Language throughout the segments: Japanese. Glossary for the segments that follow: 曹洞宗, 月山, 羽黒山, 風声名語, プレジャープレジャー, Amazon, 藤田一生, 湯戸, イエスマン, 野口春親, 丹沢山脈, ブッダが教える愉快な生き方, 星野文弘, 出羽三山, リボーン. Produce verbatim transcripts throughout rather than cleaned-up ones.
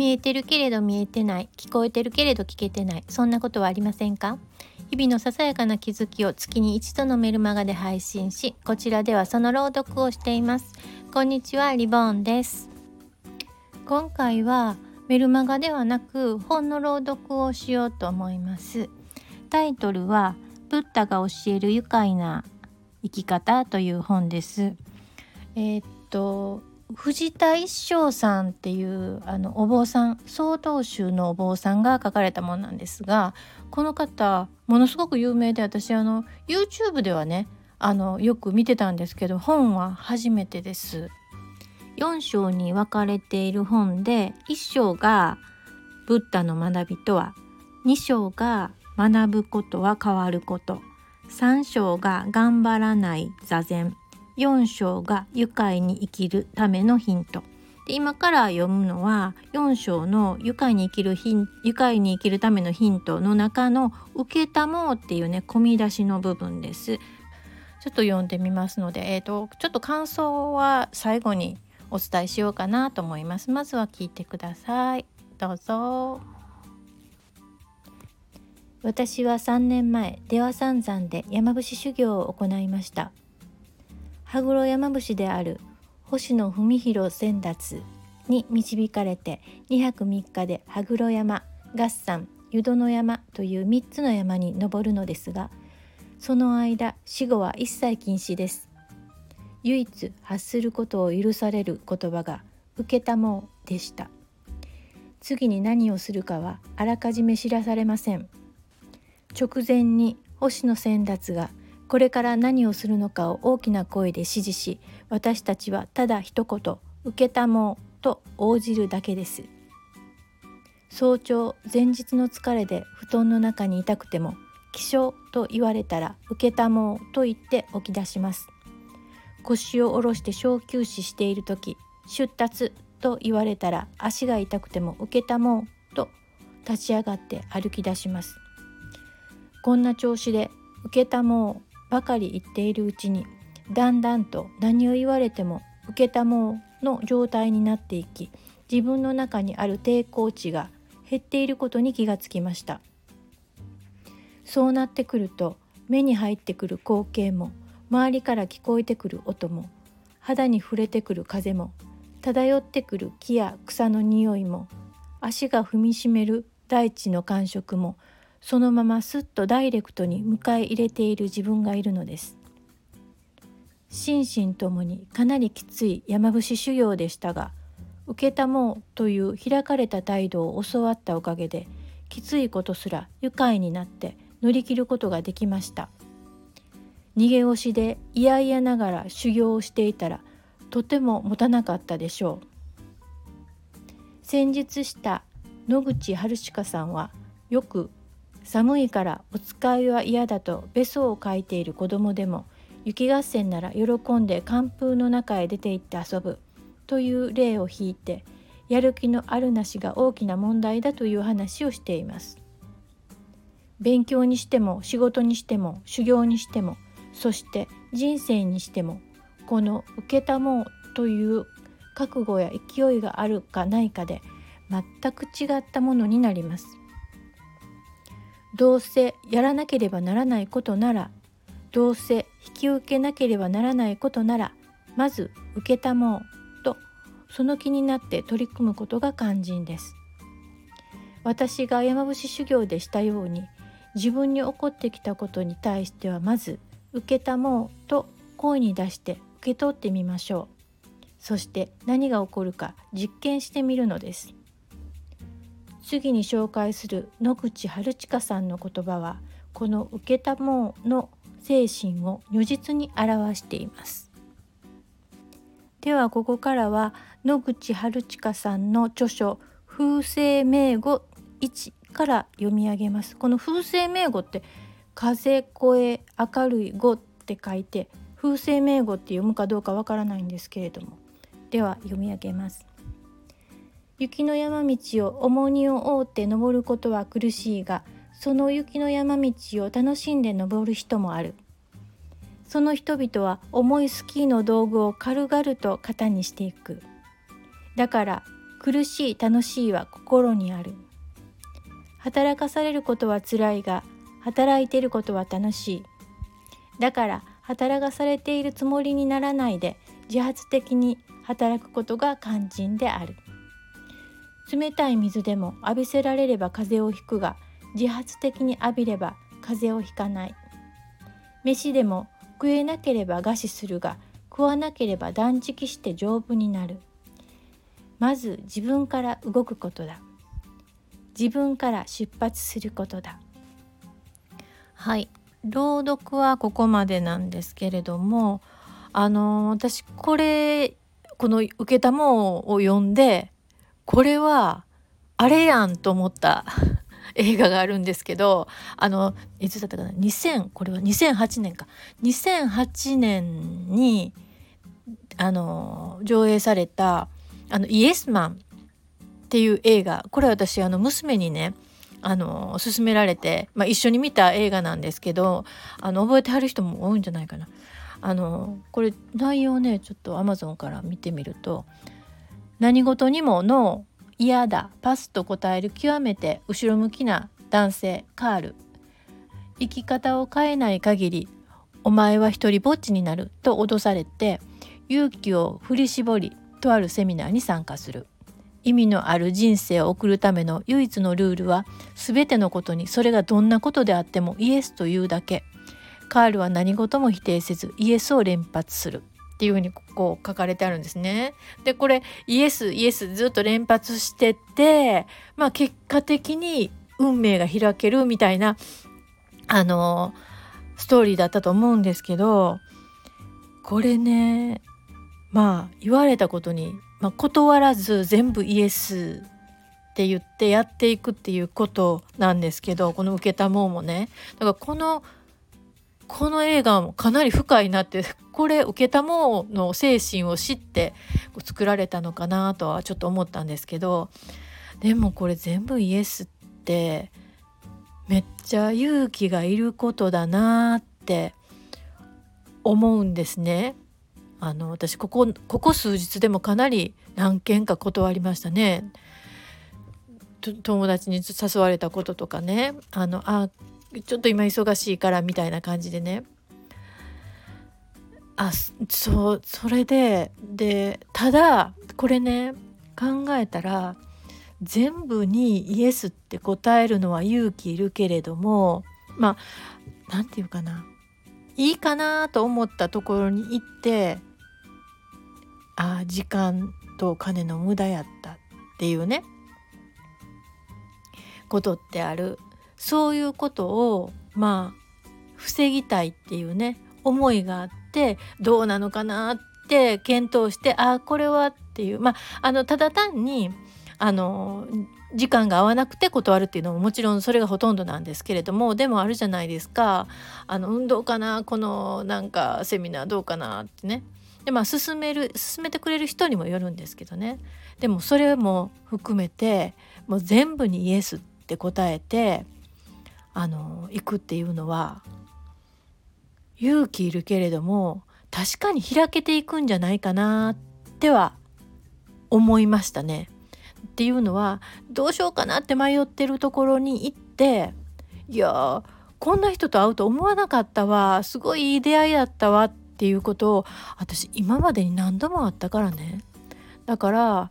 見えてるけれど見えてない、聞こえてるけれど聞けてない、そんなことはありませんか？日々のささやかな気づきを月に一度のメルマガで配信し、こちらではその朗読をしています。こんにちは、リボーンです。今回はメルマガではなく本の朗読をしようと思います。タイトルはブッダが教える愉快な生き方という本です。えー、っと藤田一生さんっていうあのお坊さん、曹洞宗のお坊さんが書かれたものなんですが、この方ものすごく有名で、私あの YouTube ではねあのよく見てたんですけど、本は初めてです。よん章に分かれている本で、いっ章がブッダの学びとは、に章が学ぶことは変わること、さん章が頑張らない座禅、よん章が愉快に生きるためのヒントで、今から読むのはよん章の愉快に生きるヒン愉快に生きるためのヒントの中の受けたもうっていうね、込み出しの部分です。ちょっと読んでみますので、えーと、ちょっと感想は最後にお伝えしようかなと思います。まずは聞いてください。どうぞ。私はさんねんまえ、出羽三山で山伏修行を行いました。羽黒山伏である星野文弘先達に導かれて、にはくみっかで羽黒山、月山、湯戸の山というみっつの山に登るのですが、その間死後は一切禁止です。唯一発することを許される言葉が受けたもうでした。次に何をするかはあらかじめ知らされません。直前に星野先達がこれから何をするのかを大きな声で指示し、私たちはただ一言、受けたもうと応じるだけです。早朝、前日の疲れで布団の中にいたくても、起床と言われたら受けたもうと言って起き出します。腰を下ろして小休止しているとき、出立と言われたら足が痛くても受けたもうと立ち上がって歩き出します。こんな調子で受けたもうばかり言っているうちに、だんだんと何を言われても受けたもうの状態になっていき、自分の中にある抵抗値が減っていることに気がつきました。そうなってくると、目に入ってくる光景も、周りから聞こえてくる音も、肌に触れてくる風も、漂ってくる木や草の匂いも、足が踏みしめる大地の感触も、そのまますっとダイレクトに迎え入れている自分がいるのです。心身ともにかなりきつい山伏修行でしたが、受けたもうという開かれた態度を教わったおかげで、きついことすら愉快になって乗り切ることができました。逃げ腰でいやいやながら修行をしていたら、とても持たなかったでしょう。先日した野口春親さんは、よく寒いからお使いは嫌だとべそをかいている子供でも、雪合戦なら喜んで寒風の中へ出て行って遊ぶという例を引いて、やる気のあるなしが大きな問題だという話をしています。勉強にしても、仕事にしても、修行にしても、そして人生にしても、この受けたもうという覚悟や勢いがあるかないかで、全く違ったものになります。どうせやらなければならないことなら、どうせ引き受けなければならないことなら、まず受けたもうとその気になって取り組むことが肝心です。私が山伏修行でしたように、自分に起こってきたことに対しては、まず受けたもうと声に出して受け取ってみましょう。そして何が起こるか実験してみるのです。次に紹介する野口春親さんの言葉は、この受けたもうの精神を如実に表しています。ではここからは、野口春親さんの著書風声名語いちから読み上げます。この風声名語って、風、声、明るい語って書いて風声名語って読むかどうかわからないんですけれども、では読み上げます。雪の山道を重荷を負って登ることは苦しいが、その雪の山道を楽しんで登る人もある。その人々は重いスキーの道具を軽々と肩にしていく。だから苦しい楽しいは心にある。働かされることはつらいが、働いていることは楽しい。だから働かされているつもりにならないで、自発的に働くことが肝心である。冷たい水でも浴びせられれば風邪をひくが、自発的に浴びれば風邪をひかない。飯でも食えなければ餓死するが、食わなければ断食して丈夫になる。まず自分から動くことだ。自分から出発することだ。はい、朗読はここまでなんですけれども、あの私これこの受けたもを読んで、これはあれやんと思った映画があるんですけど、あのいつだったかな、にせんこれはにせんはちねんか、にせんはちねんにあの上映されたあのイエスマンっていう映画、これ私あの娘にねあの勧められて、まあ、一緒に見た映画なんですけど、あの覚えてはる人も多いんじゃないかな。あのこれ内容ね、ちょっと Amazon から見てみると、何事にもノー、嫌だ、パスと答える極めて後ろ向きな男性カール、生き方を変えない限りお前は一人ぼっちになると脅されて、勇気を振り絞りとあるセミナーに参加する。意味のある人生を送るための唯一のルールは、すべてのことにそれがどんなことであってもイエスというだけ。カールは何事も否定せずイエスを連発するっていうふうにここ書かれてあるんですね。でこれイエスイエスずっと連発してて、まあ、結果的に運命が開けるみたいなあのストーリーだったと思うんですけど、これね、まあ言われたことに、まあ、断らず全部イエスって言ってやっていくっていうことなんですけど、この受けたもんもね、だからこのこの映画もかなり深いなって、これ受けたもんの精神を知って作られたのかなとはちょっと思ったんですけど、でもこれ全部イエスってめっちゃ勇気がいることだなって思うんですね。あの私ここ、ここ数日でもかなり何件か断りましたね。友達に誘われたこととかね、あのあちょっと今忙しいからみたいな感じでね、あそうそれででただこれね、考えたら全部にイエスって答えるのは勇気いるけれども、まあなんていうかな、いいかなと思ったところに行って、あ時間とお金の無駄やったっていうねことってある。そういうことをまあ防ぎたいっていうね思いがあって、どうなのかなって検討して、あこれはっていう、まあ、あのただ単にあの時間が合わなくて断るっていうのももちろんそれがほとんどなんですけれども、でもあるじゃないですか、あの運動かな、このなんかセミナーどうかなってね、でまあ進める進めてくれる人にもよるんですけどね、でもそれも含めてもう全部にイエスって答えてあの行くっていうのは勇気いるけれども、確かに開けていくんじゃないかなっては思いましたね。っていうのはどうしようかなって迷ってるところに行って、いやこんな人と会うと思わなかったわ、すごいいい出会いだったわっていうことを私今までに何度もあったからね。だから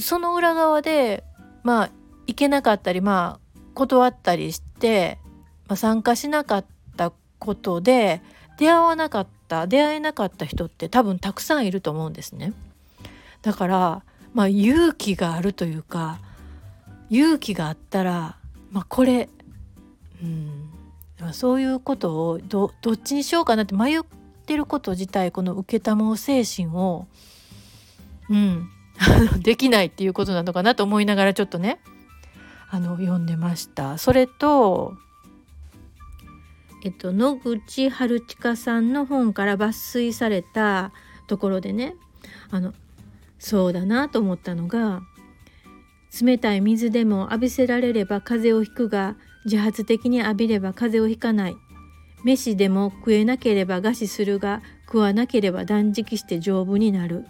その裏側でまあ行けなかったり、まあ断ったりして、まあ、参加しなかったことで出会わなかった出会えなかった人って多分たくさんいると思うんですね。だからまあ、勇気があるというか、勇気があったら、まあ、これ、うん、そういうことを ど, どっちにしようかなって迷ってること自体、この受けたも精神を、うん、できないっていうことなのかなと思いながらちょっとねあの読んでました。それと、えっと、野口春近さんの本から抜粋されたところでね、あのそうだなと思ったのが、冷たい水でも浴びせられれば風邪をひくが、自発的に浴びれば風邪をひかない。飯でも食えなければ餓死するが、食わなければ断食して丈夫になる。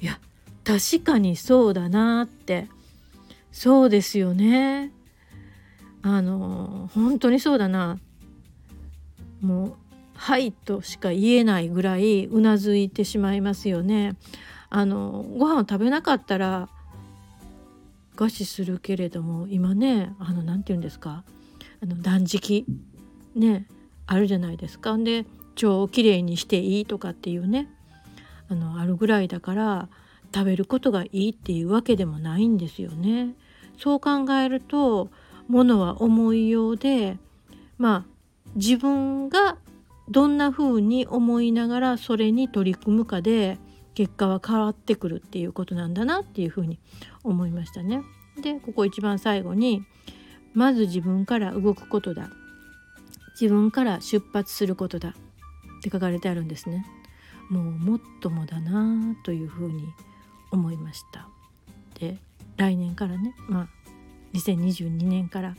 いや確かにそうだなって、そうですよね、あの本当にそうだな、もうはいとしか言えないぐらいうなずいてしまいますよね。あのご飯を食べなかったら餓死するけれども、今ね、あのなんて言うんですか、あの断食ねあるじゃないですか。で腸をきれいにしていいとかっていうね、あのあるぐらいだから食べることがいいっていうわけでもないんですよね。そう考えると物は思いようで、まあ自分がどんな風に思いながらそれに取り組むかで結果は変わってくるっていうことなんだなっていう風に思いましたね。でここ一番最後に、まず自分から動くことだ、自分から出発することだって書かれてあるんですね。もうもっともだなという風に思いました。で来年からね、まあ、にせんにじゅうにねんから、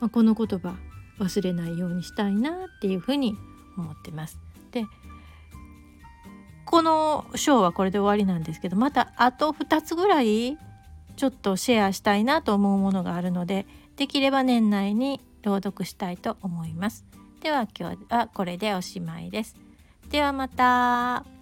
まあ、この言葉忘れないようにしたいなっていう風に思ってます。でこの章はこれで終わりなんですけど、またあとふたつぐらいちょっとシェアしたいなと思うものがあるので、できれば年内に朗読したいと思います。では今日はこれでおしまいです。ではまた。